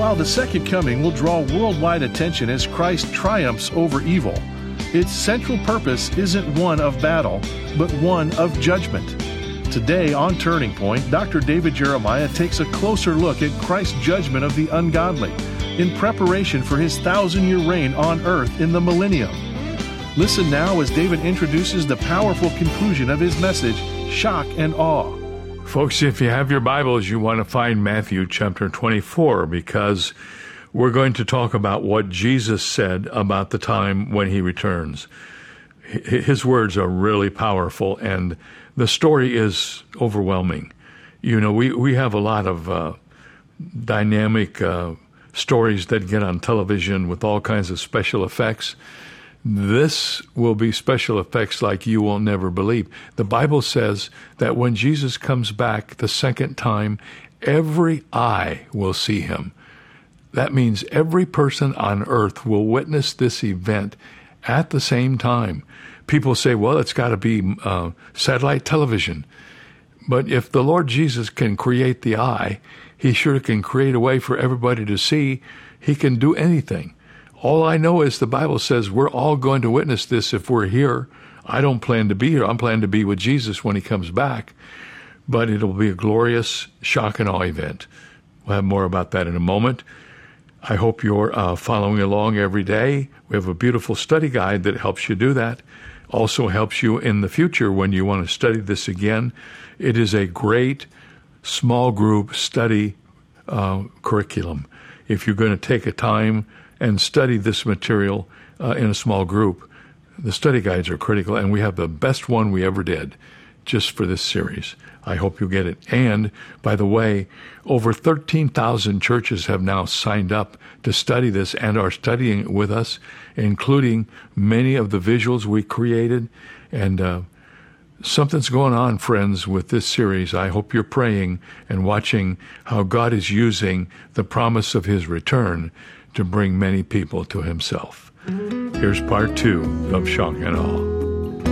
while the second coming will draw worldwide attention as Christ triumphs over evil, its central purpose isn't one of battle, but one of judgment. Today on Turning Point, Dr. David Jeremiah takes a closer look at Christ's judgment of the ungodly in preparation for his 1,000-year reign on earth in the millennium. Listen now as David introduces the powerful conclusion of his message, Shock and Awe. Folks, if you have your Bibles, you want to find Matthew chapter 24, because we're going to talk about what Jesus said about the time when he returns. His words are really powerful, and the story is overwhelming. You know, we have a lot of dynamic stories that get on television with all kinds of special effects. This will be special effects like you will never believe. The Bible says that when Jesus comes back the second time, every eye will see him. That means every person on earth will witness this event at the same time. People say, well, it's got to be satellite television. But if the Lord Jesus can create the eye, he sure can create a way for everybody to see. He can do anything. All I know is the Bible says we're all going to witness this if we're here. I don't plan to be here. I'm planning to be with Jesus when he comes back. But it'll be a glorious shock and awe event. We'll have more about that in a moment. I hope you're following along every day. We have a beautiful study guide that helps you do that. Also helps you in the future when you want to study this again. It is a great small group study curriculum. If you're going to take a time and study this material in a small group, the study guides are critical, and we have the best one we ever did just for this series. I hope you get it. And, by the way, over 13,000 churches have now signed up to study this and are studying it with us, including many of the visuals we created. And something's going on, friends, with this series. I hope you're praying and watching how God is using the promise of his return to bring many people to himself. Here's part 2 of Shock and Awe.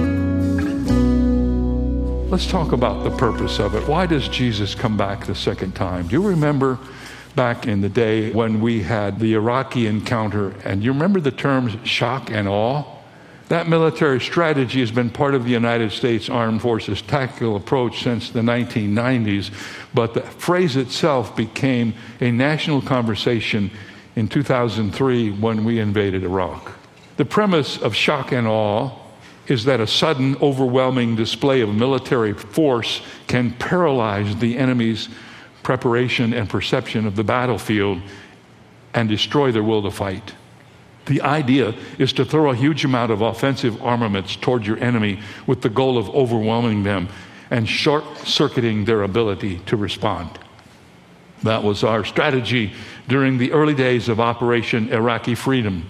Let's talk about the purpose of it. Why does Jesus come back the second time? Do you remember back in the day when we had the Iraqi encounter, and you remember the terms shock and awe? That military strategy has been part of the United States Armed Forces tactical approach since the 1990s, but the phrase itself became a national conversation in 2003 when we invaded Iraq. The premise of shock and awe is that a sudden, overwhelming display of military force can paralyze the enemy's preparation and perception of the battlefield and destroy their will to fight. The idea is to throw a huge amount of offensive armaments toward your enemy with the goal of overwhelming them and short-circuiting their ability to respond. That was our strategy during the early days of Operation Iraqi Freedom.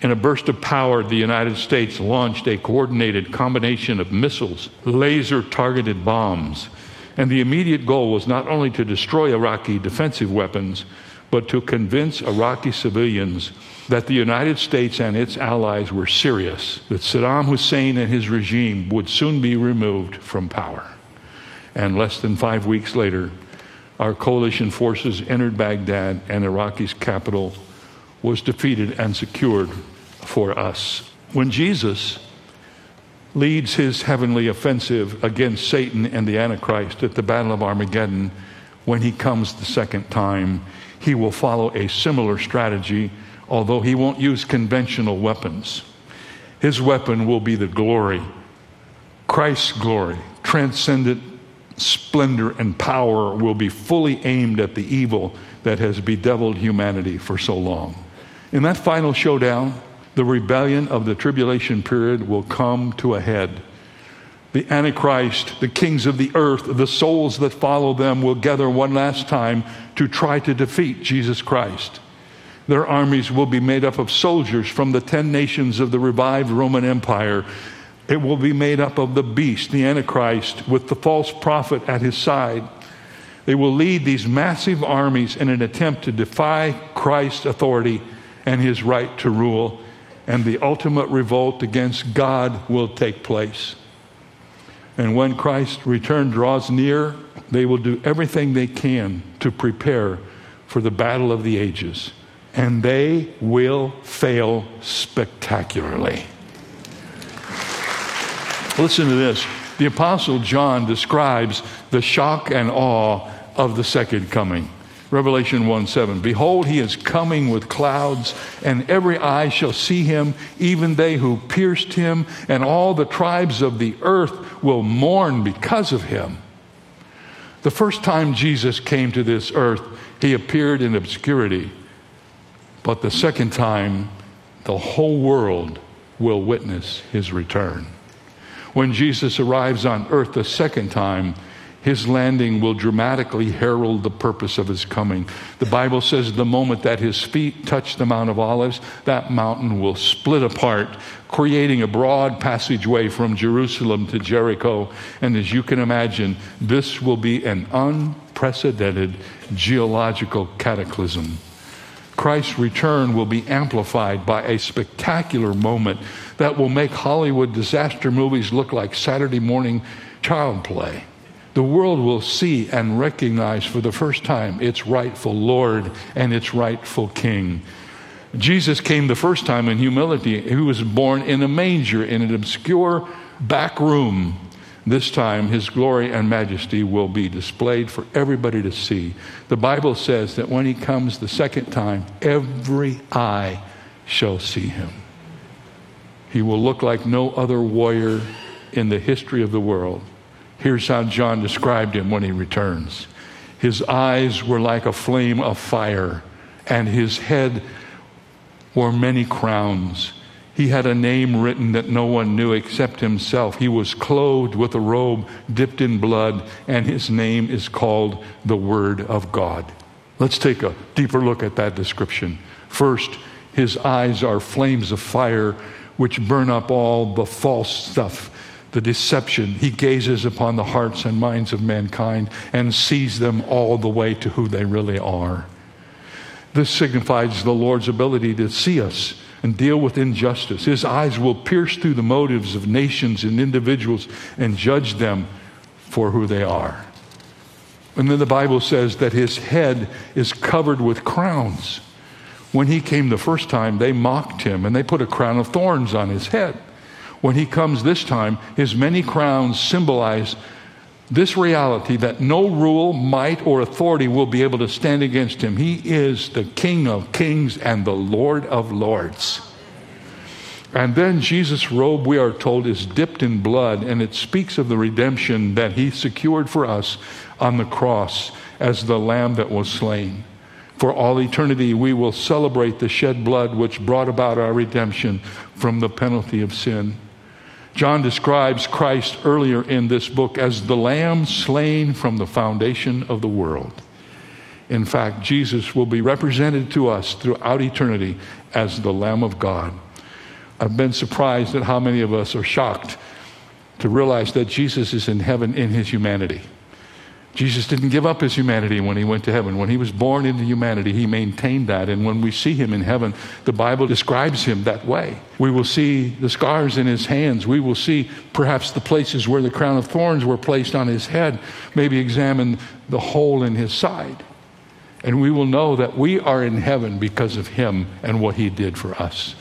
In a burst of power, the United States launched a coordinated combination of missiles, laser-targeted bombs, and the immediate goal was not only to destroy Iraqi defensive weapons, but to convince Iraqi civilians that the United States and its allies were serious, that Saddam Hussein and his regime would soon be removed from power. And less than 5 weeks later, our coalition forces entered Baghdad, and Iraqi's capital was defeated and secured for us. When Jesus leads his heavenly offensive against Satan and the Antichrist at the Battle of Armageddon, when he comes the second time, he will follow a similar strategy, although he won't use conventional weapons. His weapon will be the glory, Christ's glory, transcendent splendor and power will be fully aimed at the evil that has bedeviled humanity for so long. In that final showdown, the rebellion of the tribulation period will come to a head. The Antichrist, the kings of the earth, the souls that follow them will gather one last time to try to defeat Jesus Christ. Their armies will be made up of soldiers from the 10 nations of the revived Roman Empire. It will be made up of the beast, the Antichrist, with the false prophet at his side. They will lead these massive armies in an attempt to defy Christ's authority and his right to rule, and the ultimate revolt against God will take place. And when Christ's return draws near, they will do everything they can to prepare for the battle of the ages, and they will fail spectacularly. Listen to this. The Apostle John describes the shock and awe of the second coming. Revelation 1:7, behold, he is coming with clouds, and every eye shall see him, even they who pierced him, and all the tribes of the earth will mourn because of him. The first time Jesus came to this earth, he appeared in obscurity. But the second time, the whole world will witness his return. When Jesus arrives on earth the second time, his landing will dramatically herald the purpose of his coming. The Bible says the moment that his feet touch the Mount of Olives, that mountain will split apart, creating a broad passageway from Jerusalem to Jericho. And as you can imagine, this will be an unprecedented geological cataclysm. Christ's return will be amplified by a spectacular moment that will make Hollywood disaster movies look like Saturday morning child play. The world will see and recognize for the first time its rightful Lord and its rightful King. Jesus came the first time in humility. He was born in a manger in an obscure back room. This time, his glory and majesty will be displayed for everybody to see. The Bible says that when he comes the second time, every eye shall see him. He will look like no other warrior in the history of the world. Here's how John described him when he returns. His eyes were like a flame of fire, and his head wore many crowns. He had a name written that no one knew except himself. He was clothed with a robe dipped in blood, and his name is called the Word of God. Let's take a deeper look at that description. First, his eyes are flames of fire which burn up all the false stuff, the deception. He gazes upon the hearts and minds of mankind and sees them all the way to who they really are. This signifies the Lord's ability to see us and deal with injustice. His eyes will pierce through the motives of nations and individuals and judge them for who they are. And then the Bible says that his head is covered with crowns. When he came the first time, they mocked him and they put a crown of thorns on his head. When he comes this time, his many crowns symbolize this reality that no rule, might, or authority will be able to stand against him. He is the King of kings and the Lord of lords. And then Jesus' robe, we are told, is dipped in blood, and it speaks of the redemption that he secured for us on the cross as the lamb that was slain. For all eternity, we will celebrate the shed blood which brought about our redemption from the penalty of sin. John describes Christ earlier in this book as the Lamb slain from the foundation of the world. In fact, Jesus will be represented to us throughout eternity as the Lamb of God. I've been surprised at how many of us are shocked to realize that Jesus is in heaven in his humanity. Jesus didn't give up his humanity when he went to heaven. When he was born into humanity, he maintained that. And when we see him in heaven, the Bible describes him that way. We will see the scars in his hands. We will see perhaps the places where the crown of thorns were placed on his head, maybe examine the hole in his side. And we will know that we are in heaven because of him and what he did for us.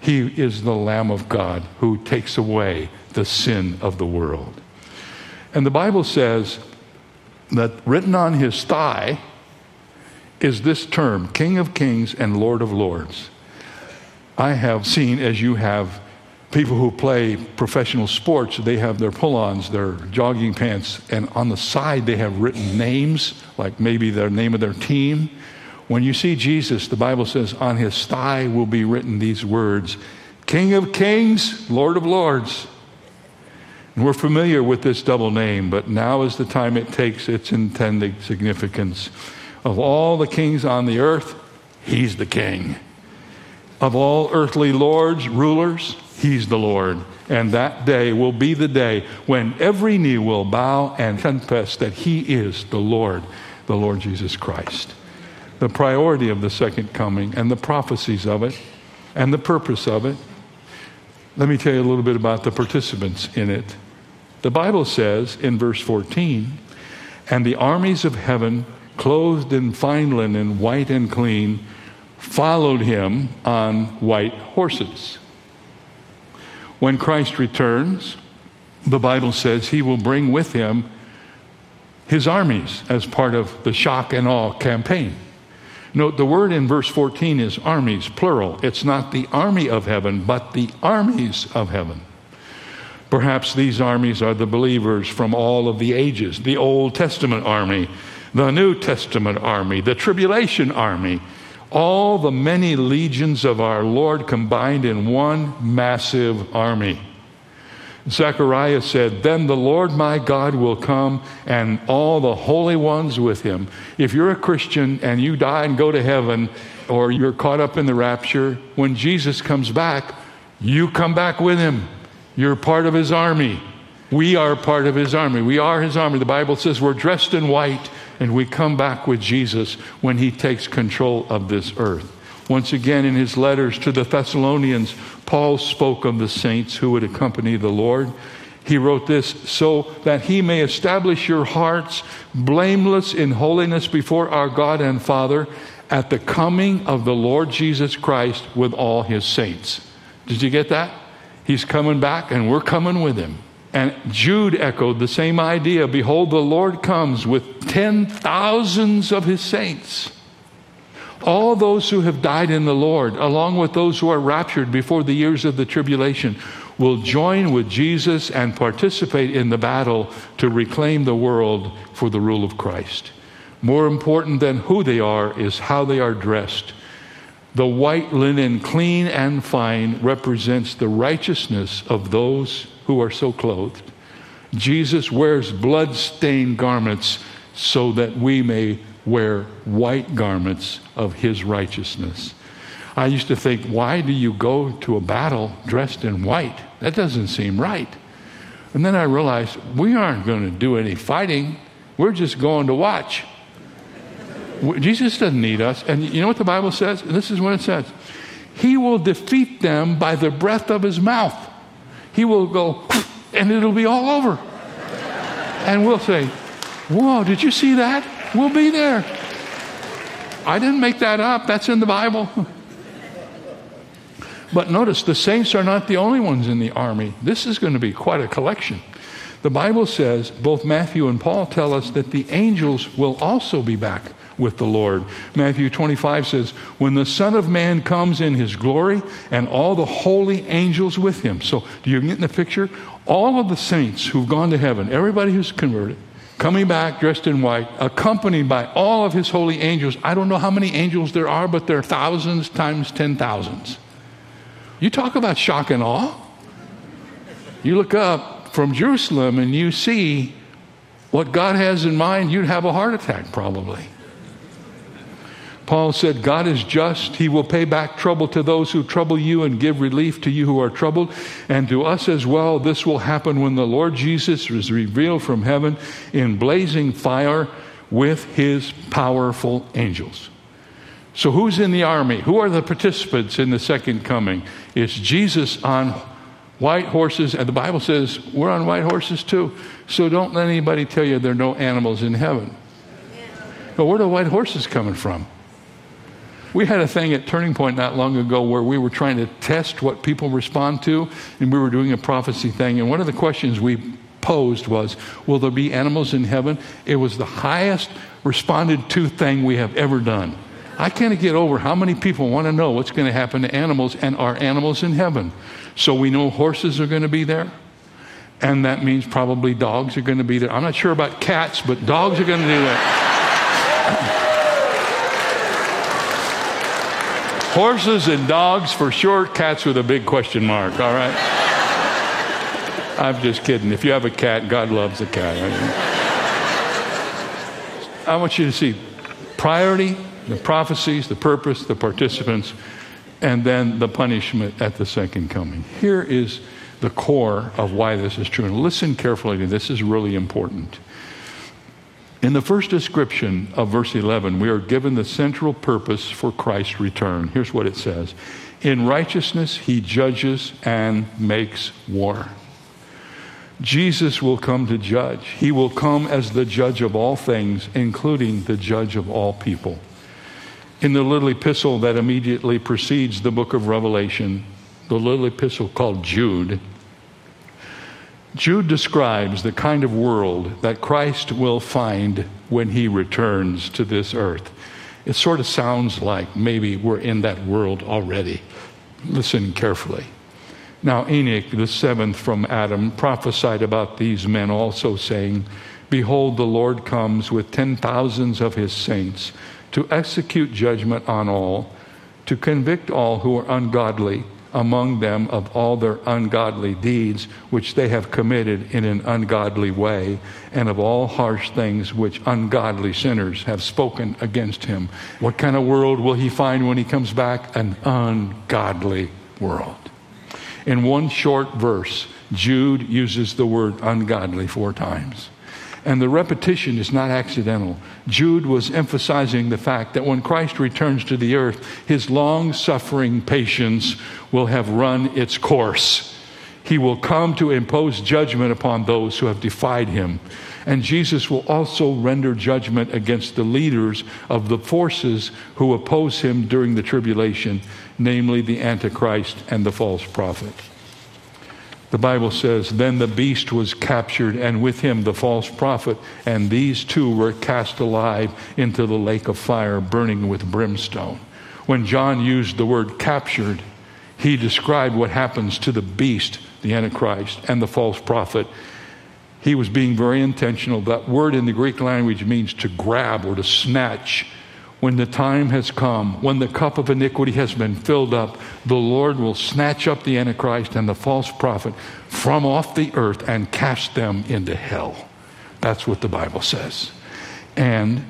He is the Lamb of God who takes away the sin of the world. And the Bible says that written on his thigh is this term, King of Kings and Lord of Lords. I have seen, as you have, people who play professional sports, they have their pull-ons, their jogging pants, and on the side they have written names, like maybe the name of their team. When you see Jesus, the Bible says on his thigh will be written these words, King of Kings, Lord of Lords. And we're familiar with this double name, but now is the time it takes its intended significance. Of all the kings on the earth, he's the king. Of all earthly lords, rulers, he's the Lord. And that day will be the day when every knee will bow and confess that he is the Lord Jesus Christ. The priority of the second coming and the prophecies of it and the purpose of it. Let me tell you a little bit about the participants in it. The Bible says in verse 14, and the armies of heaven clothed in fine linen, white and clean, followed him on white horses. When Christ returns, the Bible says he will bring with him his armies as part of the shock and awe campaign. Note the word in verse 14 is armies, plural. It's not the army of heaven, but the armies of heaven. Perhaps these armies are the believers from all of the ages, the Old Testament army, the New Testament army, the tribulation army, all the many legions of our Lord combined in one massive army. Zechariah said, "Then the Lord my God will come and all the holy ones with him." If you're a Christian and you die and go to heaven, or you're caught up in the rapture, when Jesus comes back, you come back with him. You're part of his army. We are part of his army. We are his army. The Bible says we're dressed in white, and we come back with Jesus when he takes control of this earth. Once again, in his letters to the Thessalonians, Paul spoke of the saints who would accompany the Lord. He wrote this, "So that he may establish your hearts blameless in holiness before our God and Father at the coming of the Lord Jesus Christ with all his saints." Did you get that? He's coming back and we're coming with him. And Jude echoed the same idea. "Behold, the Lord comes with 10,000s of his saints." All those who have died in the Lord, along with those who are raptured before the years of the tribulation, will join with Jesus and participate in the battle to reclaim the world for the rule of Christ. More important than who they are is how they are dressed. The white linen, clean and fine, represents the righteousness of those who are so clothed. Jesus wears blood-stained garments so that we may wear white garments of his righteousness. I used to think, why do you go to a battle dressed in white? That doesn't seem right. And then I realized, we aren't going to do any fighting. We're just going to watch. Jesus doesn't need us. And you know what the Bible says? This is what it says. He will defeat them by the breath of his mouth. He will go, and it'll be all over. And we'll say, "Whoa, did you see that? We'll be there. I didn't make that up. That's in the Bible." But notice, the saints are not the only ones in the army. This is going to be quite a collection. The Bible says, both Matthew and Paul tell us that the angels will also be back with the Lord. Matthew 25 says, "When the Son of Man comes in his glory and all the holy angels with him." So do you get in the picture? All of the saints who've gone to heaven, everybody who's converted, coming back dressed in white, accompanied by all of his holy angels. I don't know how many angels there are, but there are thousands times 10,000s. You talk about shock and awe. You look up from Jerusalem and you see what God has in mind, you'd have a heart attack probably. Paul said, "God is just. He will pay back trouble to those who trouble you and give relief to you who are troubled. And to us as well, this will happen when the Lord Jesus is revealed from heaven in blazing fire with his powerful angels." So who's in the army? Who are the participants in the second coming? It's Jesus on white horses. And the Bible says we're on white horses too. So don't let anybody tell you there are no animals in heaven. But where are the white horses coming from? We had a thing at Turning Point not long ago where we were trying to test what people respond to, and we were doing a prophecy thing. And one of the questions we posed was, will there be animals in heaven? It was the highest responded to thing we have ever done. I can't get over how many people want to know what's going to happen to animals and are animals in heaven. So we know horses are going to be there, and that means probably dogs are going to be there. I'm not sure about cats, but dogs are going to do that. Horses and dogs for sure, cats with a big question mark, all right? I'm just kidding. If you have a cat, God loves a cat. I want you to see priority, the prophecies, the purpose, the participants, and then the punishment at the second coming. Here is the core of why this is true. And listen carefully to this. This is really important. In the first description of verse 11, we are given the central purpose for Christ's return. Here's what it says. In righteousness, he judges and makes war. Jesus will come to judge. He will come as the judge of all things, including the judge of all people. In the little epistle that immediately precedes the book of Revelation, the little epistle called Jude, Jude describes the kind of world that Christ will find when he returns to this earth. It sort of sounds like maybe we're in that world already. Listen carefully. Now Enoch, the seventh from Adam, prophesied about these men also, saying, "Behold, the Lord comes with 10,000s of his saints to execute judgment on all, to convict all who are ungodly among them of all their ungodly deeds which they have committed in an ungodly way, and of all harsh things which ungodly sinners have spoken against him." What kind of world will he find when he comes back? An ungodly world. In one short verse, Jude uses the word ungodly 4 times. And the repetition is not accidental. Jude was emphasizing the fact that when Christ returns to the earth, his long-suffering patience will have run its course. He will come to impose judgment upon those who have defied him. And Jesus will also render judgment against the leaders of the forces who oppose him during the tribulation, namely the Antichrist and the false prophet. The Bible says, "Then the beast was captured, and with him the false prophet, and these two were cast alive into the lake of fire, burning with brimstone." When John used the word captured, he described what happens to the beast, the Antichrist, and the false prophet. He was being very intentional. That word in the Greek language means to grab or to snatch. When the time has come, when the cup of iniquity has been filled up, the Lord will snatch up the Antichrist and the false prophet from off the earth and cast them into hell. That's what the Bible says. And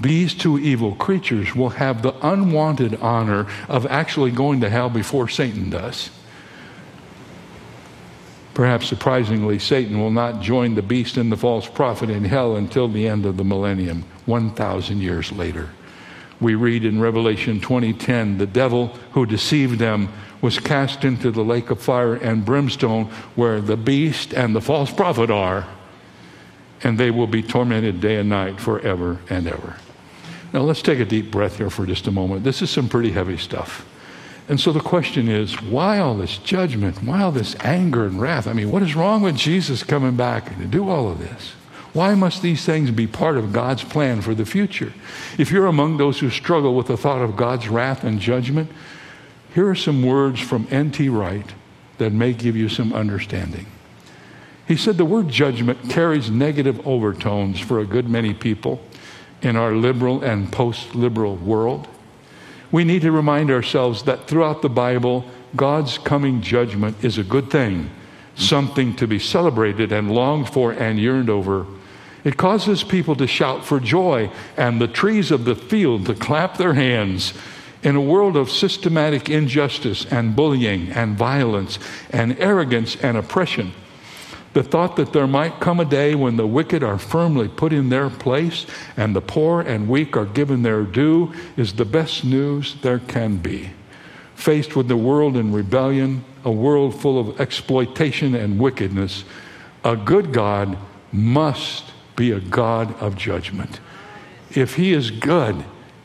these two evil creatures will have the unwanted honor of actually going to hell before Satan does. Perhaps surprisingly, Satan will not join the beast and the false prophet in hell until the end of the millennium, 1,000 years later. We read in Revelation 20:10, "The devil who deceived them was cast into the lake of fire and brimstone where the beast and the false prophet are, and they will be tormented day and night forever and ever." Now let's take a deep breath here for just a moment. This is some pretty heavy stuff. And so the question is, why all this judgment? Why all this anger and wrath? I mean, what is wrong with Jesus coming back to do all of this? Why must these things be part of God's plan for the future? If you're among those who struggle with the thought of God's wrath and judgment, here are some words from N.T. Wright that may give you some understanding. He said the word judgment carries negative overtones for a good many people in our liberal and post-liberal world. We need to remind ourselves that throughout the Bible, God's coming judgment is a good thing, something to be celebrated and longed for and yearned over. It causes people to shout for joy and the trees of the field to clap their hands. In a world of systematic injustice and bullying and violence and arrogance and oppression, the thought that there might come a day when the wicked are firmly put in their place and the poor and weak are given their due is the best news there can be. Faced with the world in rebellion, a world full of exploitation and wickedness, a good God must be a God of judgment. If he is good,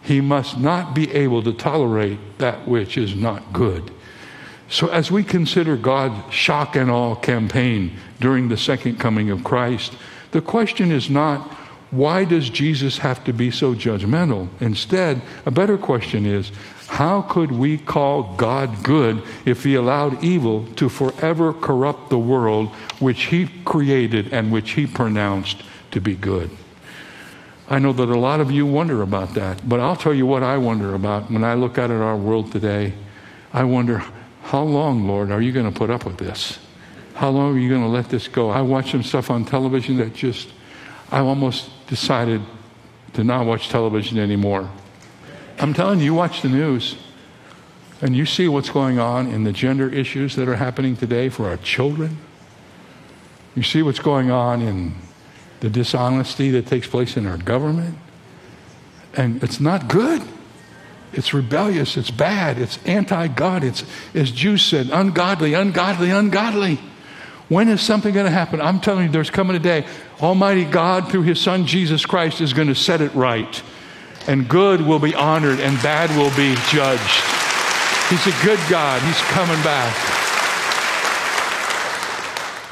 he must not be able to tolerate that which is not good. So as we consider God's shock and awe campaign during the second coming of Christ, the question is not, why does Jesus have to be so judgmental? Instead, a better question is, how could we call God good if he allowed evil to forever corrupt the world which he created and which he pronounced to be good? I know that a lot of you wonder about that, but I'll tell you what I wonder about when I look out at our world today. I wonder, how long, Lord, are you going to put up with this? How long are you going to let this go? I watch some stuff on television that just, I almost decided to not watch television anymore. I'm telling you, watch the news and you see what's going on in the gender issues that are happening today for our children. You see what's going on in the dishonesty that takes place in our government. And it's not good. It's rebellious. It's bad. It's anti-God. It's, as Jude said, ungodly, ungodly, ungodly. When is something going to happen? I'm telling you, there's coming a day. Almighty God, through his Son, Jesus Christ, is going to set it right. And good will be honored and bad will be judged. He's a good God. He's coming back.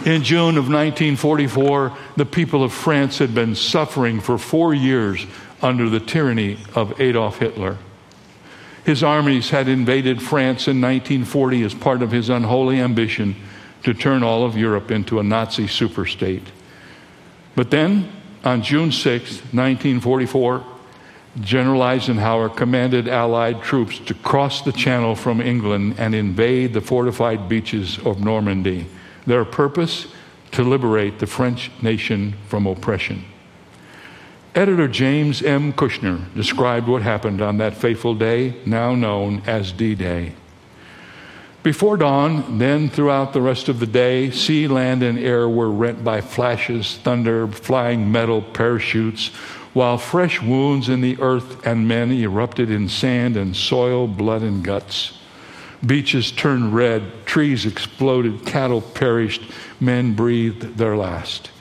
In June of 1944, the people of France had been suffering for 4 years under the tyranny of Adolf Hitler. His armies had invaded France in 1940 as part of his unholy ambition to turn all of Europe into a Nazi superstate. But then, on June 6, 1944, General Eisenhower commanded Allied troops to cross the Channel from England and invade the fortified beaches of Normandy. Their purpose? To liberate the French nation from oppression. Editor James M. Kushner described what happened on that fateful day, now known as D-Day. Before dawn, then throughout the rest of the day, sea, land, and air were rent by flashes, thunder, flying metal, parachutes, while fresh wounds in the earth and men erupted in sand and soil, blood and guts. Beaches turned red, trees exploded, cattle perished, men breathed their last.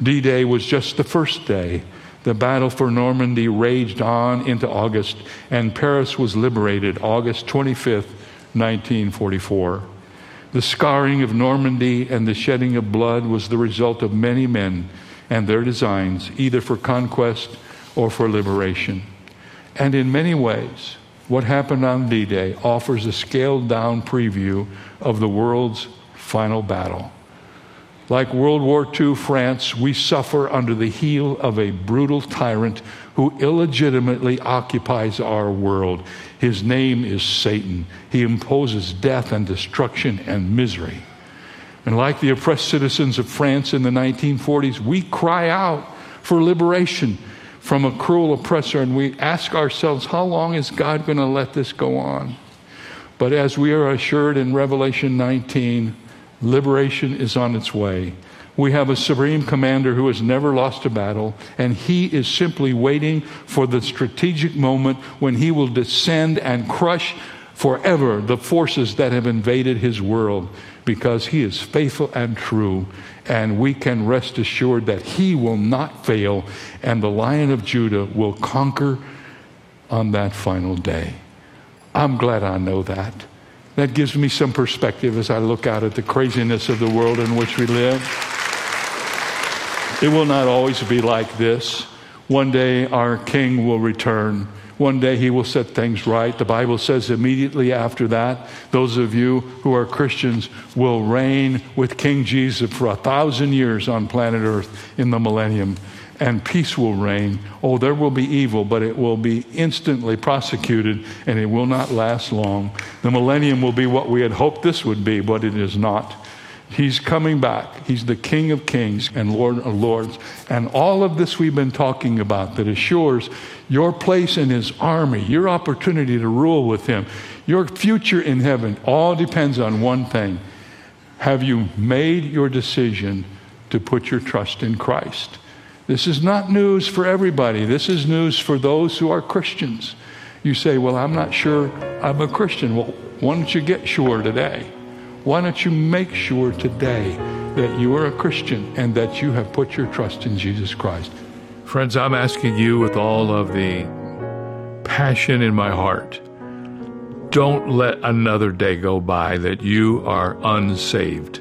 D-Day was just the first day. The battle for Normandy raged on into August, and Paris was liberated August 25th, 1944. The scarring of Normandy and the shedding of blood was the result of many men and their designs, either for conquest or for liberation. And in many ways, what happened on D-Day offers a scaled-down preview of the world's final battle. Like World War II France, we suffer under the heel of a brutal tyrant who illegitimately occupies our world. His name is Satan. He imposes death and destruction and misery. And like the oppressed citizens of France in the 1940s, we cry out for liberation from a cruel oppressor, and we ask ourselves, how long is God going to let this go on? But as we are assured in Revelation 19, liberation is on its way. We have a supreme commander who has never lost a battle, and he is simply waiting for the strategic moment when he will descend and crush forever the forces that have invaded his world, because he is faithful and true, and we can rest assured that he will not fail, and the Lion of Judah will conquer on that final day. I'm glad I know that. That gives me some perspective as I look out at the craziness of the world in which we live. It will not always be like this. One day our King will return. One day he will set things right. The Bible says immediately after that, those of you who are Christians will reign with King Jesus for 1,000 years on planet Earth in the millennium. And peace will reign. Oh, there will be evil, but it will be instantly prosecuted, and it will not last long. The millennium will be what we had hoped this would be, but it is not. He's coming back. He's the King of kings and Lord of lords. And all of this we've been talking about that assures your place in his army, your opportunity to rule with him, your future in heaven, all depends on one thing. Have you made your decision to put your trust in Christ? This is not news for everybody. This is news for those who are Christians. You say, well, I'm not sure I'm a Christian. Well, why don't you get sure today? Why don't you make sure today that you are a Christian and that you have put your trust in Jesus Christ? Friends, I'm asking you with all of the passion in my heart, don't let another day go by that you are unsaved.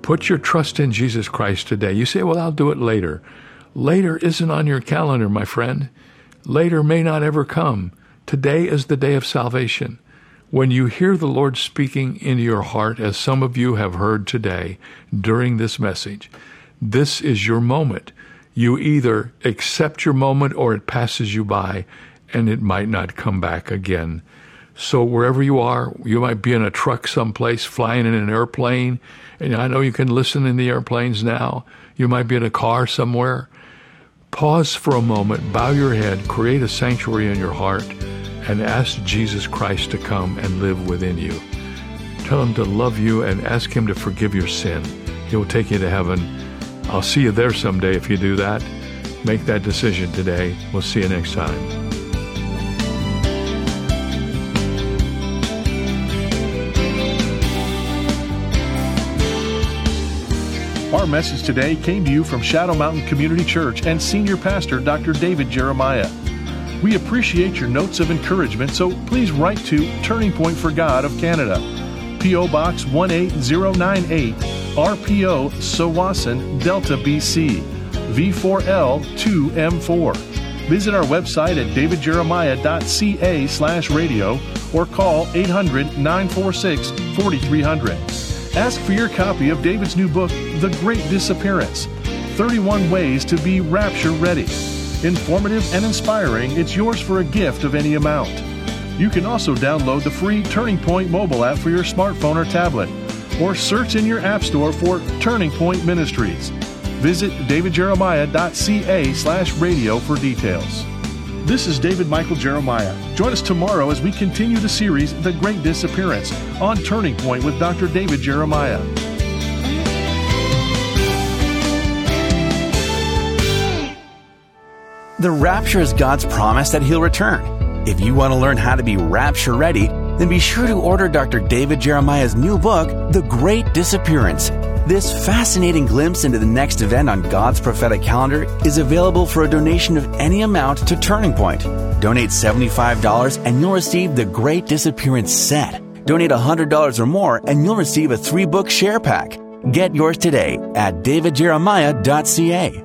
Put your trust in Jesus Christ today. You say, well, I'll do it later. Later isn't on your calendar, my friend. Later may not ever come. Today is the day of salvation. When you hear the Lord speaking into your heart, as some of you have heard today during this message, this is your moment. You either accept your moment or it passes you by, and it might not come back again. So wherever you are, you might be in a truck someplace, flying in an airplane, and I know you can listen in the airplanes now. You might be in a car somewhere. Pause for a moment, bow your head, create a sanctuary in your heart, and ask Jesus Christ to come and live within you. Tell him to love you and ask him to forgive your sin. He'll take you to heaven. I'll see you there someday if you do that. Make that decision today. We'll see you next time. message today came to you from Shadow Mountain Community Church and Senior Pastor Dr. David Jeremiah. We appreciate your notes of encouragement, so please write to Turning Point for God of Canada, P.O. Box 18098, RPO, Sawasen, Delta, BC, V4L2M4. Visit our website at davidjeremiah.ca/radio or call 800-946-4300. Ask for your copy of David's new book, The Great Disappearance, 31 Ways to Be Rapture Ready. Informative and inspiring, it's yours for a gift of any amount. You can also download the free Turning Point mobile app for your smartphone or tablet, or search in your app store for Turning Point Ministries. Visit davidjeremiah.ca/radio for details. This is David Michael Jeremiah. Join us tomorrow as we continue the series, The Great Disappearance, on Turning Point with Dr. David Jeremiah. The rapture is God's promise that He'll return. If you want to learn how to be rapture ready, then be sure to order Dr. David Jeremiah's new book, The Great Disappearance. This fascinating glimpse into the next event on God's prophetic calendar is available for a donation of any amount to Turning Point. Donate $75 and you'll receive The Great Disappearance set. Donate $100 or more and you'll receive a 3-book share pack. Get yours today at davidjeremiah.ca.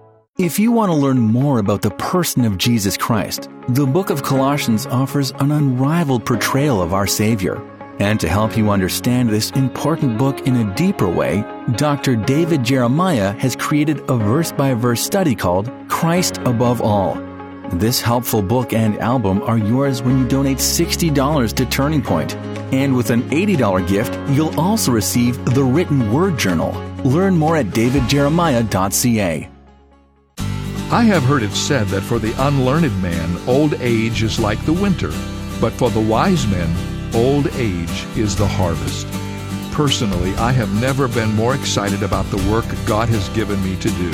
If you want to learn more about the person of Jesus Christ, the book of Colossians offers an unrivaled portrayal of our Savior. And to help you understand this important book in a deeper way, Dr. David Jeremiah has created a verse-by-verse study called Christ Above All. This helpful book and album are yours when you donate $60 to Turning Point. And with an $80 gift, you'll also receive the Written Word Journal. Learn more at davidjeremiah.ca. I have heard it said that for the unlearned man, old age is like the winter, but for the wise men, old age is the harvest. Personally, I have never been more excited about the work God has given me to do.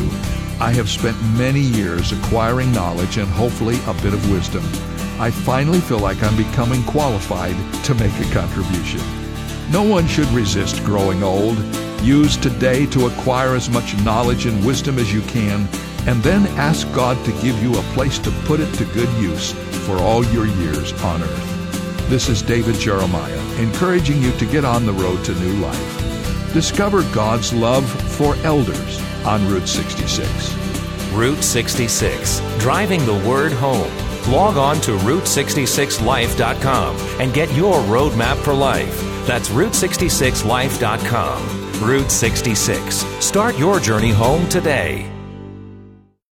I have spent many years acquiring knowledge and hopefully a bit of wisdom. I finally feel like I'm becoming qualified to make a contribution. No one should resist growing old. Use today to acquire as much knowledge and wisdom as you can, and then ask God to give you a place to put it to good use for all your years on earth. This is David Jeremiah, encouraging you to get on the road to new life. Discover God's love for elders on Route 66. Route 66, driving the word home. Log on to Route66Life.com and get your roadmap for life. That's Route66Life.com. Route 66, start your journey home today.